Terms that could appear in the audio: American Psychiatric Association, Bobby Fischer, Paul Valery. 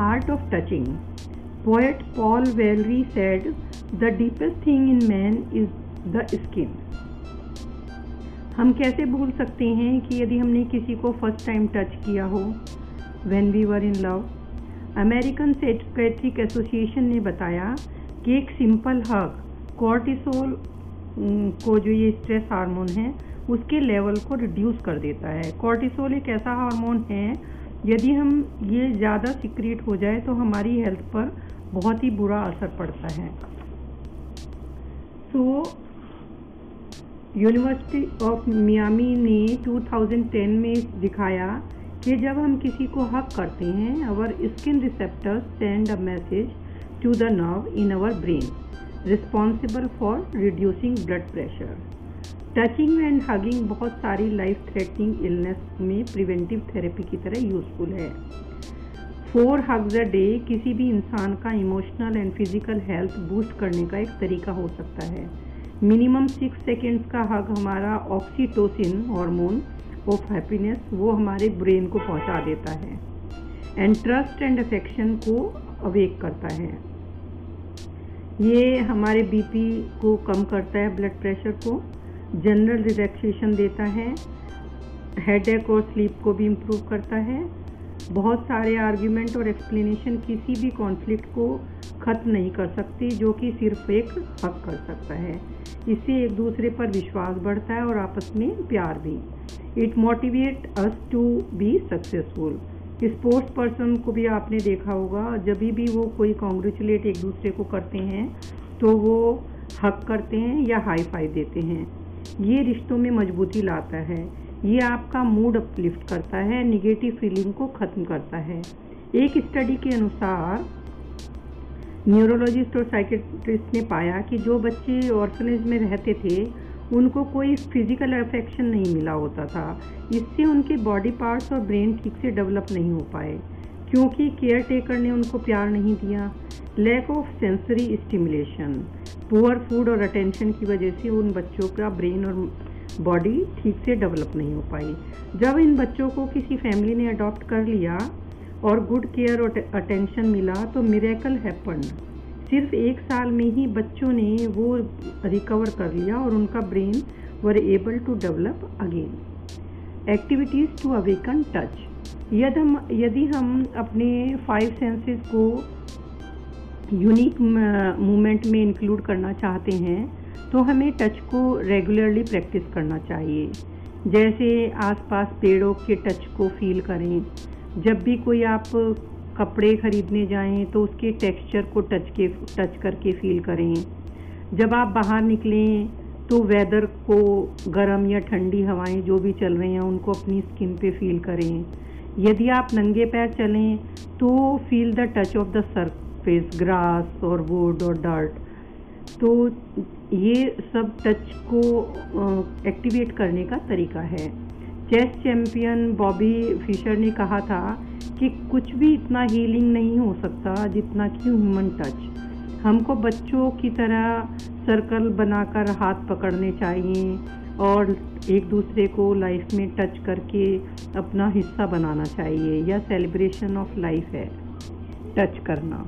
Art of Touching. Poet Paul Valery said, "The deepest thing in man is the skin." हम कैसे भूल सकते हैं कि यदि हमने किसी को फर्स्ट टाइम टच किया हो, when we were in love. American Psychiatric Association ने बताया कि एक सिंपल हग कॉर्टिसोल को जो ये स्ट्रेस हार्मोन है उसके लेवल को रिड्यूस कर देता है। कॉर्टिसोल एक ऐसा हार्मोन है यदि हम ये ज़्यादा सीक्रेट हो जाए तो हमारी हेल्थ पर बहुत ही बुरा असर पड़ता है। सो यूनिवर्सिटी ऑफ मियामी ने 2010 में दिखाया कि जब हम किसी को हग करते हैं our skin receptors send a message to the nerve in our brain responsible for reducing blood pressure. Touching and hugging बहुत सारी लाइफ थ्रेटनिंग इलनेस में प्रिवेंटिव थेरेपी की तरह यूजफुल है। 4 हग्स अ डे किसी भी इंसान का emotional and physical health boost करने का एक तरीका हो सकता है। मिनिमम 6 सेकेंड्स का हग हमारा ऑक्सीटोसिन हार्मोन ऑफ हैप्पीनेस वो हमारे ब्रेन को पहुंचा देता है एंड ट्रस्ट एंड अफेक्शन को अवेक करता है। ये हमारे बीपी को कम करता है, ब्लड प्रेशर को, जनरल रिलैक्सेशन देता है, हेडेक और स्लीप को भी इम्प्रूव करता है। बहुत सारे आर्ग्यूमेंट और एक्सप्लेनेशन किसी भी कॉन्फ्लिक्ट को ख़त्म नहीं कर सकती जो कि सिर्फ एक हक कर सकता है। इससे एक दूसरे पर विश्वास बढ़ता है और आपस में प्यार भी। It motivate us to be successful. Sports person को भी आपने देखा होगा जब भी वो कोई कॉन्ग्रेचुलेट एक दूसरे को करते हैं तो वो हक करते हैं या हाई फाइव देते हैं। ये रिश्तों में मजबूती लाता है। ये आपका मूड अपलिफ्ट करता है, निगेटिव फीलिंग को ख़त्म करता है। एक स्टडी के अनुसार न्यूरोलॉजिस्ट और साइकेट्रिस्ट ने पाया कि जो बच्चे ऑर्फनेज में रहते थे उनको कोई फिजिकल अफेक्शन नहीं मिला होता था। इससे उनके बॉडी पार्ट्स और ब्रेन ठीक से डेवलप नहीं हो पाए क्योंकि केयर टेकर ने उनको प्यार नहीं दिया। Lack of sensory stimulation, poor food और अटेंशन की वजह से उन बच्चों का ब्रेन और बॉडी ठीक से डेवलप नहीं हो पाई। जब इन बच्चों को किसी फैमिली ने अडॉप्ट कर लिया और गुड केयर और अटेंशन मिला तो मिरेकल हैपन्ड। सिर्फ 1 साल में ही बच्चों ने वो रिकवर कर लिया और उनका brain were able to develop again. Activities to awaken touch. यदि हम अपने 5 सेंसेस को यूनिक मूवमेंट में इंक्लूड करना चाहते हैं तो हमें टच को रेगुलरली प्रैक्टिस करना चाहिए। जैसे आसपास पेड़ों के टच को फील करें, जब भी कोई आप कपड़े खरीदने जाएं तो उसके टेक्सचर को टच करके फील करें। जब आप बाहर निकलें तो वेदर को, गर्म या ठंडी हवाएं जो भी चल रही हैं उनको अपनी स्किन पे फील करें। यदि आप नंगे पैर चलें तो feel the touch of the surface, grass और वुड और डर्ट। तो ये सब टच को एक्टिवेट करने का तरीका है। चेस चैम्पियन बॉबी फिशर ने कहा था कि कुछ भी इतना हीलिंग नहीं हो सकता जितना कि ह्यूमन टच। हमको बच्चों की तरह सर्कल बनाकर हाथ पकड़ने चाहिए और एक दूसरे को लाइफ में टच करके अपना हिस्सा बनाना चाहिए। या सेलिब्रेशन ऑफ लाइफ है टच करना।